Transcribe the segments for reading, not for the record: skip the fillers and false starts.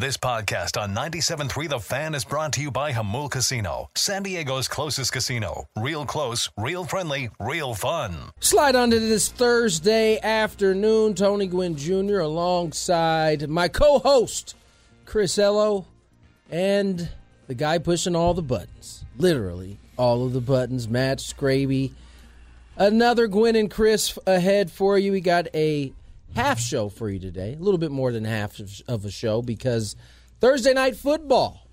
This podcast on 97.3 The Fan is brought to you by Hamul Casino, San Diego's closest casino. Real close, real friendly, real fun. Slide onto this Thursday afternoon. Tony Gwynn Jr. alongside my co-host, Chris Ello, and the guy pushing all the buttons. Literally all of the buttons. Matt Scraby. Another Gwynn and Chris ahead for you. We got a half show for you today, a little bit more than half of a show, because Thursday night football,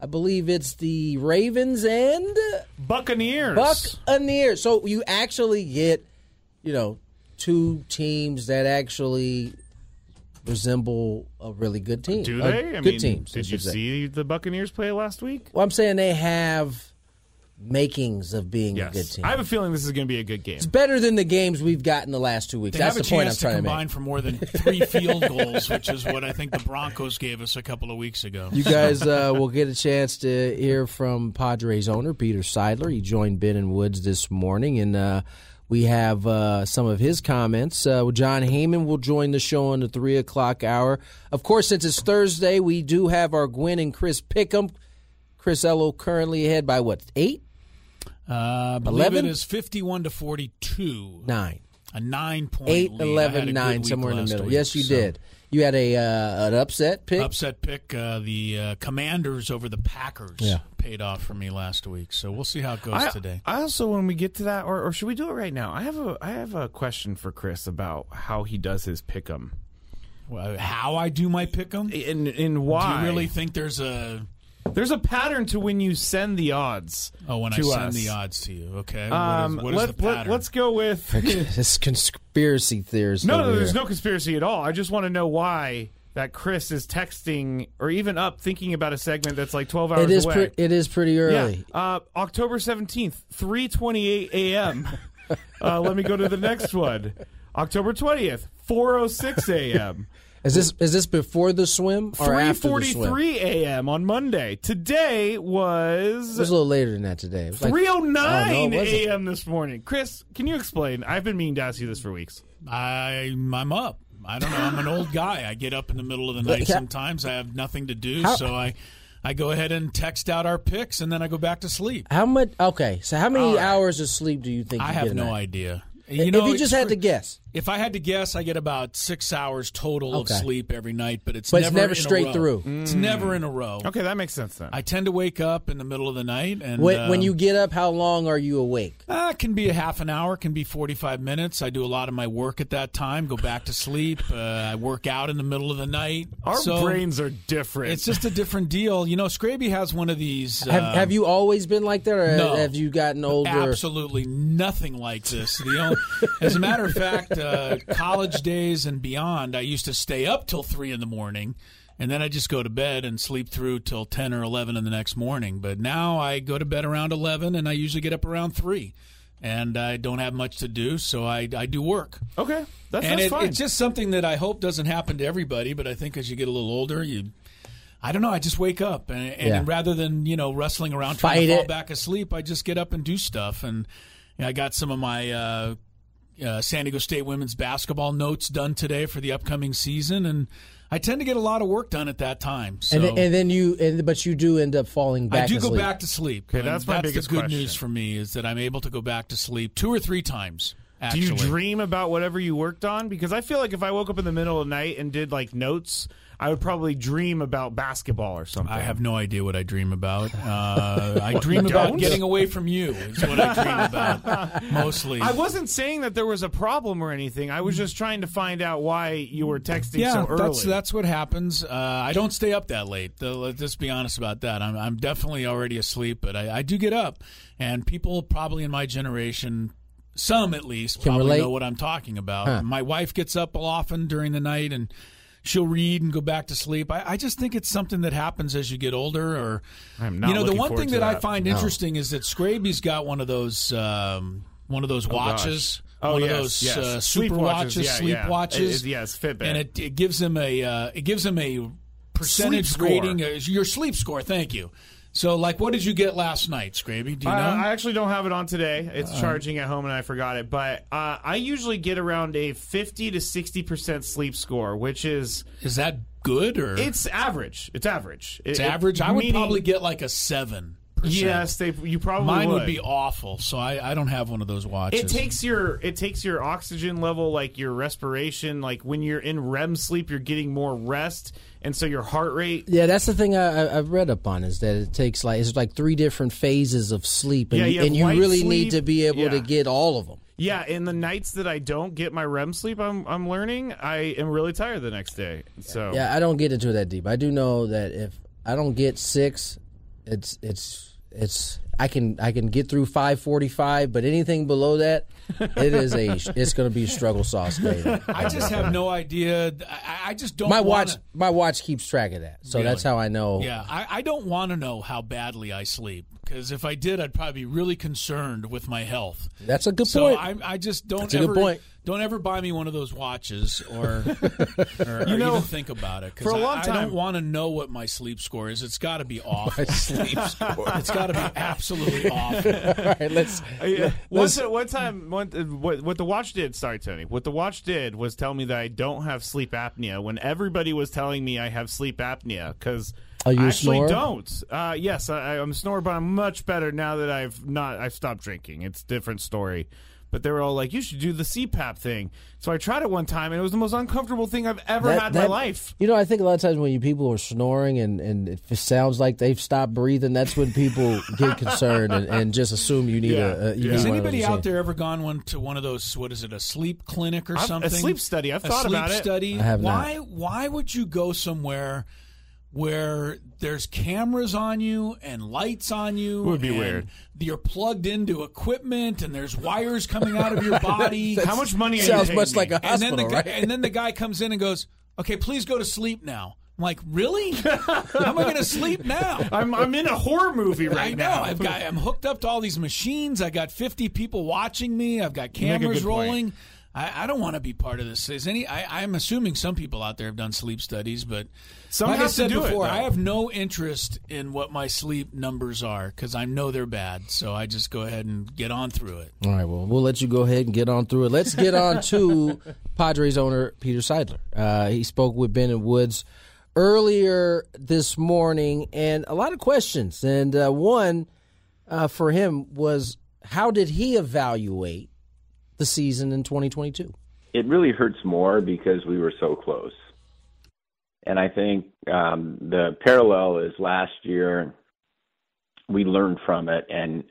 I believe it's the Ravens and Buccaneers. So you actually get, you know, two teams that actually resemble a really good team. Do they? Good teams. Did you see the Buccaneers play last week? Well, I'm saying they have makings of being a good team. I have a feeling this is going to be a good game. It's better than the games we've gotten the last 2 weeks. That's the point I'm trying to make. They have a chance to combine for more than 3 field goals, which is what I think the Broncos gave us a couple of weeks ago. You guys will get a chance to hear from Padres owner Peter Seidler. He joined Ben and Woods this morning, and we have some of his comments. John Heyman will join the show in the 3 o'clock hour. Of course, since it's Thursday, we do have our Gwen and Chris Pick'em. Chris Ello currently ahead by what, 8? I believe 11? It is 51 to 42. 9. A 9-point 8, lead. 11, 9, somewhere in the middle. Week, yes, you did. You had an upset pick? Upset pick. The Commanders over the Packers paid off for me last week. So we'll see how it goes today. I also, when we get to that, or should we do it right now? I have a question for Chris about how he does his pick'em. Well, how I do my pick'em? And why? Do you really think there's a pattern to when you send the odds? Oh, when I send the odds to you, okay. What is the pattern? Let's go with this conspiracy theorist. No, there's no conspiracy at all. I just want to know why that Chris is texting or even up thinking about a segment that's like 12 hours away. It is pretty early. Yeah. October 17th, 3:28 a.m. Let me go to the next one. October 20th, 4:06 a.m. Is this before the swim or after the swim? 3:43 a.m. on Monday. Today was... It was a little later than that today. It was 3:09 a.m. this morning. Chris, can you explain? I've been meaning to ask you this for weeks. I'm up. I don't know. I'm an old guy. I get up in the middle of the night sometimes. I have nothing to do, so I go ahead and text out our picks, and then I go back to sleep. How much? Okay, so how many hours of sleep do you think you get? I have no idea. You know, if you just had to guess. If I had to guess, I get about 6 hours total of sleep every night, but it's never straight through. It's never in a row. Okay, that makes sense then. I tend to wake up in the middle of the night. And when you get up, how long are you awake? It can be a half an hour, can be 45 minutes. I do a lot of my work at that time, go back to sleep. I work out in the middle of the night. Our brains are different. It's just a different deal. You know, Scraby has one of these. Have you always been like that, or have you gotten older? Absolutely nothing like this. As a matter of fact, college days and beyond, I used to stay up till 3 in the morning, and then I just go to bed and sleep through till 10 or 11 in the next morning. But now I go to bed around 11, and I usually get up around 3. And I don't have much to do, so I do work. Okay, that's fine. It's just something that I hope doesn't happen to everybody, but I think as you get a little older, I don't know. I just wake up, and rather than wrestling around trying to fall back asleep, I just get up and do stuff. And I got some of my San Diego State women's basketball notes done today for the upcoming season, and I tend to get a lot of work done at that time. So. But you do end up falling back to sleep. I do go back to sleep. Okay, that's my biggest question. That's the good news for me, is that I'm able to go back to sleep 2 or 3 times. actually. Do you dream about whatever you worked on? Because I feel like if I woke up in the middle of the night and did, like, notes, I would probably dream about basketball or something. I have no idea what I dream about. I dream about getting away from you is what I dream about, mostly. I wasn't saying that there was a problem or anything. I was just trying to find out why you were texting so early. Yeah, that's what happens. I don't stay up that late. Let's just be honest about that. I'm definitely already asleep, but I do get up. And people probably in my generation... Some, at least, probably know what I'm talking about. Huh. My wife gets up often during the night, and she'll read and go back to sleep. I just think it's something that happens as you get older. Or I'm not the one thing that I find interesting is that Scraby's got one of those watches. Oh, one of those super watches, sleep watches. Yes, Fitbit. And it gives him a percentage rating. Your sleep score, thank you. So, like, what did you get last night, Scraby? Do you know? I actually don't have it on today. It's charging at home, and I forgot it. But I usually get around a 50 to 60% sleep score, which is... Is that good? Or It's average. It's average. It's average? I would probably get, like, a 7%. Yes, you probably Mine would be awful, so I don't have one of those watches. It takes your oxygen level, like your respiration. Like, when you're in REM sleep, you're getting more rest. And so your heart rate... Yeah, that's the thing I've read up on, is that it takes like... It's like three different phases of sleep, and you really need to be able to get all of them. Yeah, and the nights that I don't get my REM sleep, I'm learning, I am really tired the next day. So yeah, I don't get into it that deep. I do know that if I don't get 6, it's I can get through 5:45, but anything below that, it's going to be struggle sauce later. I just have no idea. I just don't. My watch keeps track of that, so really? That's how I know. Yeah, I don't want to know how badly I sleep, because if I did, I'd probably be really concerned with my health. That's a good point. I just don't. That's a good point. Don't ever buy me one of those watches or even think about it. For a long time, I don't want to know what my sleep score is. It's got to be awful. My sleep score. It's got to be absolutely awful. All right, what the watch did, sorry, Tony, what the watch did was tell me that I don't have sleep apnea when everybody was telling me I have sleep apnea, because... I actually don't. Yes, I'm a snorer, but I'm much better now that I've stopped drinking. It's a different story. But they were all like, you should do the CPAP thing. So I tried it one time, and it was the most uncomfortable thing I've ever had in my life. You know, I think a lot of times when people are snoring and it sounds like they've stopped breathing, that's when people get concerned and just assume you need a... Has anybody out there ever gone to one of those, what is it, a sleep clinic or something? A sleep study. I've thought about it. I have not. Why would you go somewhere... where there's cameras on you and lights on you. It would be weird. You're plugged into equipment and there's wires coming out of your body. How much money are you taking? Sounds much like a hospital, right? And then the guy comes in and goes, okay, please go to sleep now. I'm like, really? How am I going to sleep now? I'm in a horror movie right now. I'm hooked up to all these machines. I got 50 people watching me. I've got cameras rolling. I don't want to be part of this. I'm assuming some people out there have done sleep studies, but some like I said before, I have no interest in what my sleep numbers are because I know they're bad. So I just go ahead and get on through it. All right, well, we'll let you go ahead and get on through it. Let's get on to Padres owner Peter Seidler. He spoke with Ben and Woods earlier this morning, and a lot of questions. And one for him was, how did he evaluate the season in 2022? It really hurts more because we were so close. And I think the parallel is last year we learned from it and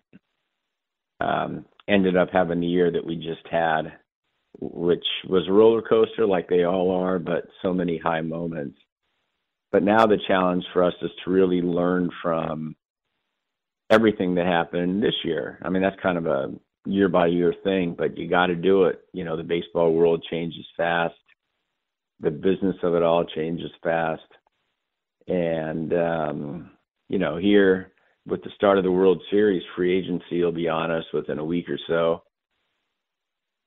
ended up having the year that we just had, which was a roller coaster like they all are, but so many high moments. But now the challenge for us is to really learn from everything that happened this year. I mean, that's kind of a year by year thing, but you got to do it. You know, the baseball world changes fast. The business of it all changes fast. And, here with the start of the World Series, free agency will be on us within a week or so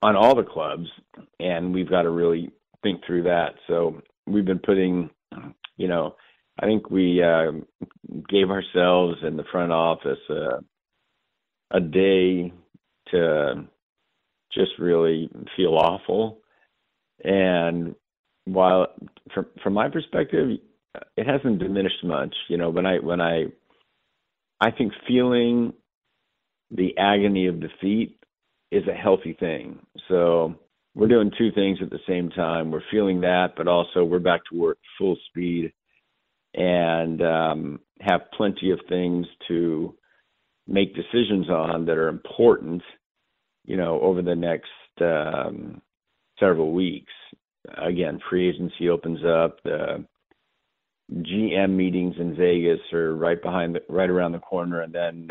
on all the clubs. And we've got to really think through that. So we've been putting, I think we gave ourselves in the front office a day to just really feel awful. And while from my perspective, it hasn't diminished much, when I think feeling the agony of defeat is a healthy thing. So we're doing two things at the same time. We're feeling that, but also we're back to work full speed and have plenty of things to make decisions on that are important, you know, over the next several weeks. Again, free agency opens up. The GM meetings in Vegas are right around the corner. And then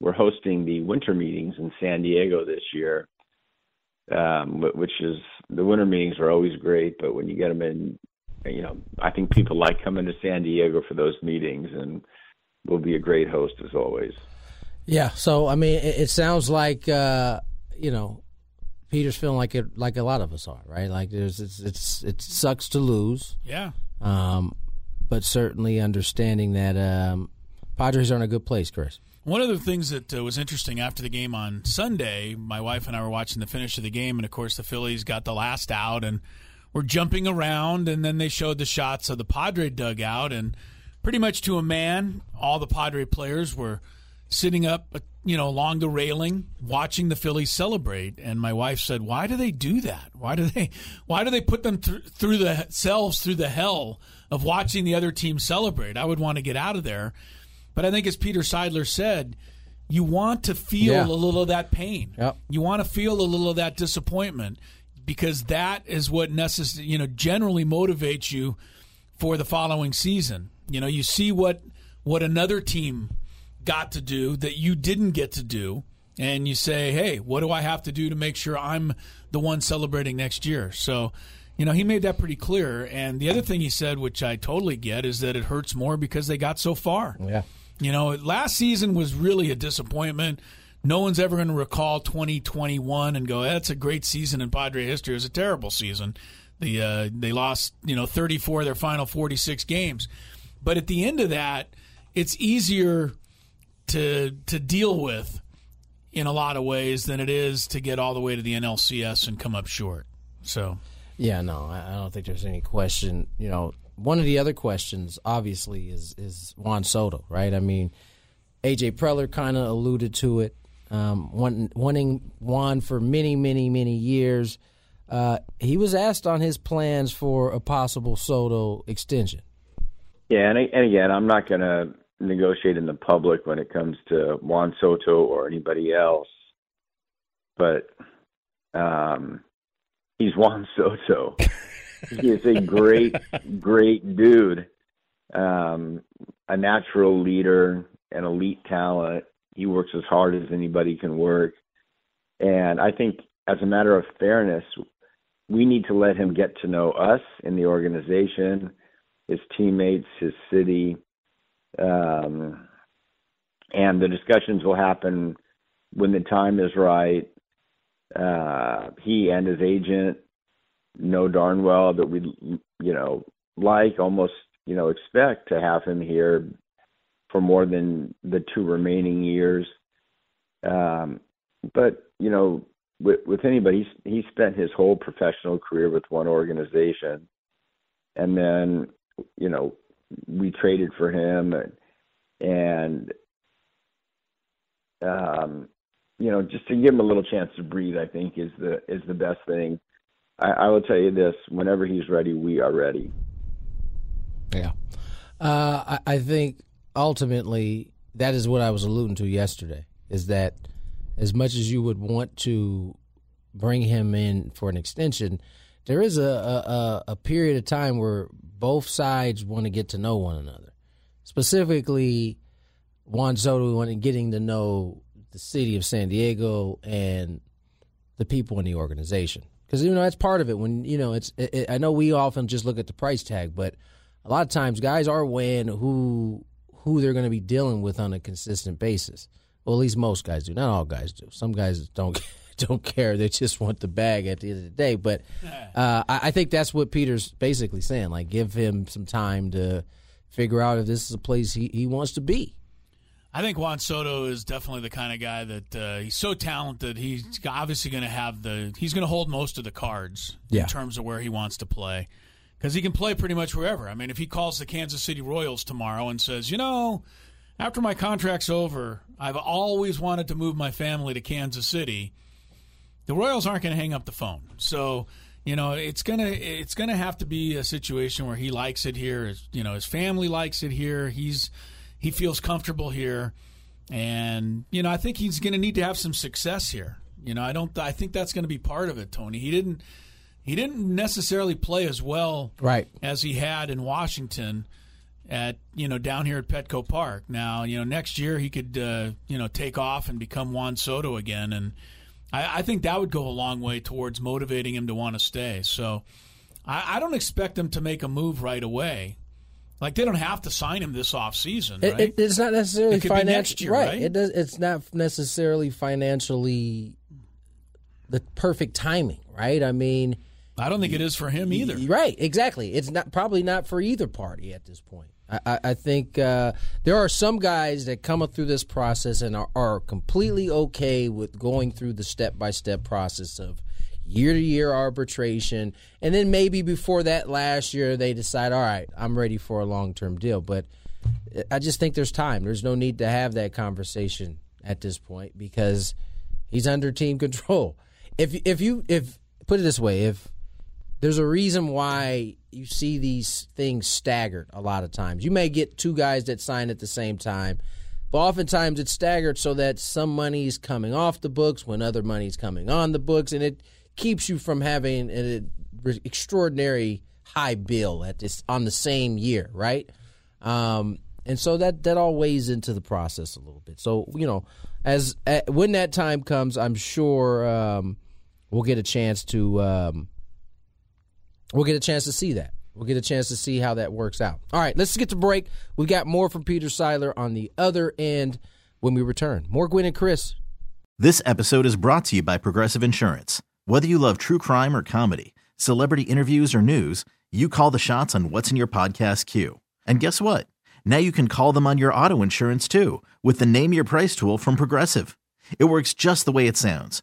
we're hosting the winter meetings in San Diego this year, which is, the winter meetings are always great, but when you get them in, you know, I think people like coming to San Diego for those meetings, and we'll be a great host as always. Yeah. So, I mean, it sounds like, you know, Peter's feeling like it, like a lot of us are, right? Like it sucks to lose. Yeah. But certainly understanding that Padres are in a good place, Chris. One of the things that was interesting after the game on Sunday, my wife and I were watching the finish of the game, and, of course, the Phillies got the last out and were jumping around, and then they showed the shots of the Padre dugout, and pretty much to a man, all the Padre players were sitting up, you know, along the railing, watching the Phillies celebrate. And my wife said, "Why do they do that? Why do they put them through the hell of watching the other team celebrate? I would want to get out of there." But I think, as Peter Seidler said, you want to feel a little of that pain. Yep. You want to feel a little of that disappointment, because that is what generally motivates you for the following season. You know, you see what another team got to do that you didn't get to do, and you say, hey, what do I have to do to make sure I'm the one celebrating next year? So, you know, he made that pretty clear. And the other thing he said, which I totally get, is that it hurts more because they got so far. Yeah. You know, last season was really a disappointment. No one's ever going to recall 2021 and go, that's a great season in Padre history. It was a terrible season. They lost, 34 of their final 46 games. But at the end of that, it's easier to deal with in a lot of ways than it is to get all the way to the NLCS and come up short. So, yeah, no, I don't think there's any question. You know, one of the other questions, obviously, is Juan Soto, right? I mean, AJ Preller kind of alluded to it, wanting Juan for many, many, many years. He was asked on his plans for a possible Soto extension. Yeah, and again, I'm not going to negotiate in the public when it comes to Juan Soto or anybody else, but he's Juan Soto. He is a great, great dude, a natural leader, an elite talent. He works as hard as anybody can work. And I think, as a matter of fairness, we need to let him get to know us in the organization, his teammates, his city. And the discussions will happen when the time is right. He and his agent know darn well that we'd, expect to have him here for more than the two remaining years. But, with anybody, he spent his whole professional career with one organization. And then, we traded for him and just to give him a little chance to breathe, I think is the best thing. I will tell you this, whenever he's ready, we are ready. Yeah. I think ultimately that is what I was alluding to yesterday, is that as much as you would want to bring him in for an extension, there is a period of time where both sides want to get to know one another. Specifically, Juan Soto wanted getting to know the city of San Diego and the people in the organization. Because, that's part of it. When, I know we often just look at the price tag, but a lot of times guys are weighing who they're going to be dealing with on a consistent basis. Well, at least most guys do. Not all guys do. Some guys don't care. They just want the bag at the end of the day. But I think that's what Peter's basically saying. Like, give him some time to figure out if this is a place he wants to be. I think Juan Soto is definitely the kind of guy that he's so talented. He's obviously going to he's going to hold most of the cards in terms of where he wants to play, because he can play pretty much wherever. I mean, if he calls the Kansas City Royals tomorrow and says, after my contract's over, I've always wanted to move my family to Kansas City, The Royals aren't going to hang up the phone. So, you know, it's gonna have to be a situation where he likes it here. You know, his family likes it here. He feels comfortable here, and you know, I think he's going to need to have some success here. You know, I think that's going to be part of it, Tony. He didn't necessarily play as well right as he had in Washington at, you know, down here at Petco Park. Now, you know, next year he could, you know, take off and become Juan Soto again. And I think that would go a long way towards motivating him to want to stay. So I don't expect him to make a move right away. Like, they don't have to sign him this offseason, right? It's not necessarily financially right. It's not necessarily financially the perfect timing, right? I mean, I don't think it is for him either. Right, exactly. It's not probably not for either party at this point. I think there are some guys that come up through this process and are completely okay with going through the step-by-step process of year-to-year arbitration, and then maybe before that last year they decide, all right, I'm ready for a long-term deal. But I just think there's time. There's no need to have that conversation at this point because he's under team control. If put it this way, if there's a reason why you see these things staggered a lot of times. You may get two guys that sign at the same time, but oftentimes it's staggered so that some money is coming off the books when other money is coming on the books, and it keeps you from having an extraordinary high bill at this on the same year, right? And so that all weighs into the process a little bit. So, you know, when that time comes, I'm sure we'll get a chance to we'll get a chance to see that. We'll get a chance to see how that works out. All right, let's get to break. We got more from Peter Seidler on the other end when we return. More Gwen and Chris. This episode is brought to you by Progressive Insurance. Whether you love true crime or comedy, celebrity interviews or news, you call the shots on what's in your podcast queue. And guess what? Now you can call them on your auto insurance too with the Name Your Price tool from Progressive. It works just the way it sounds.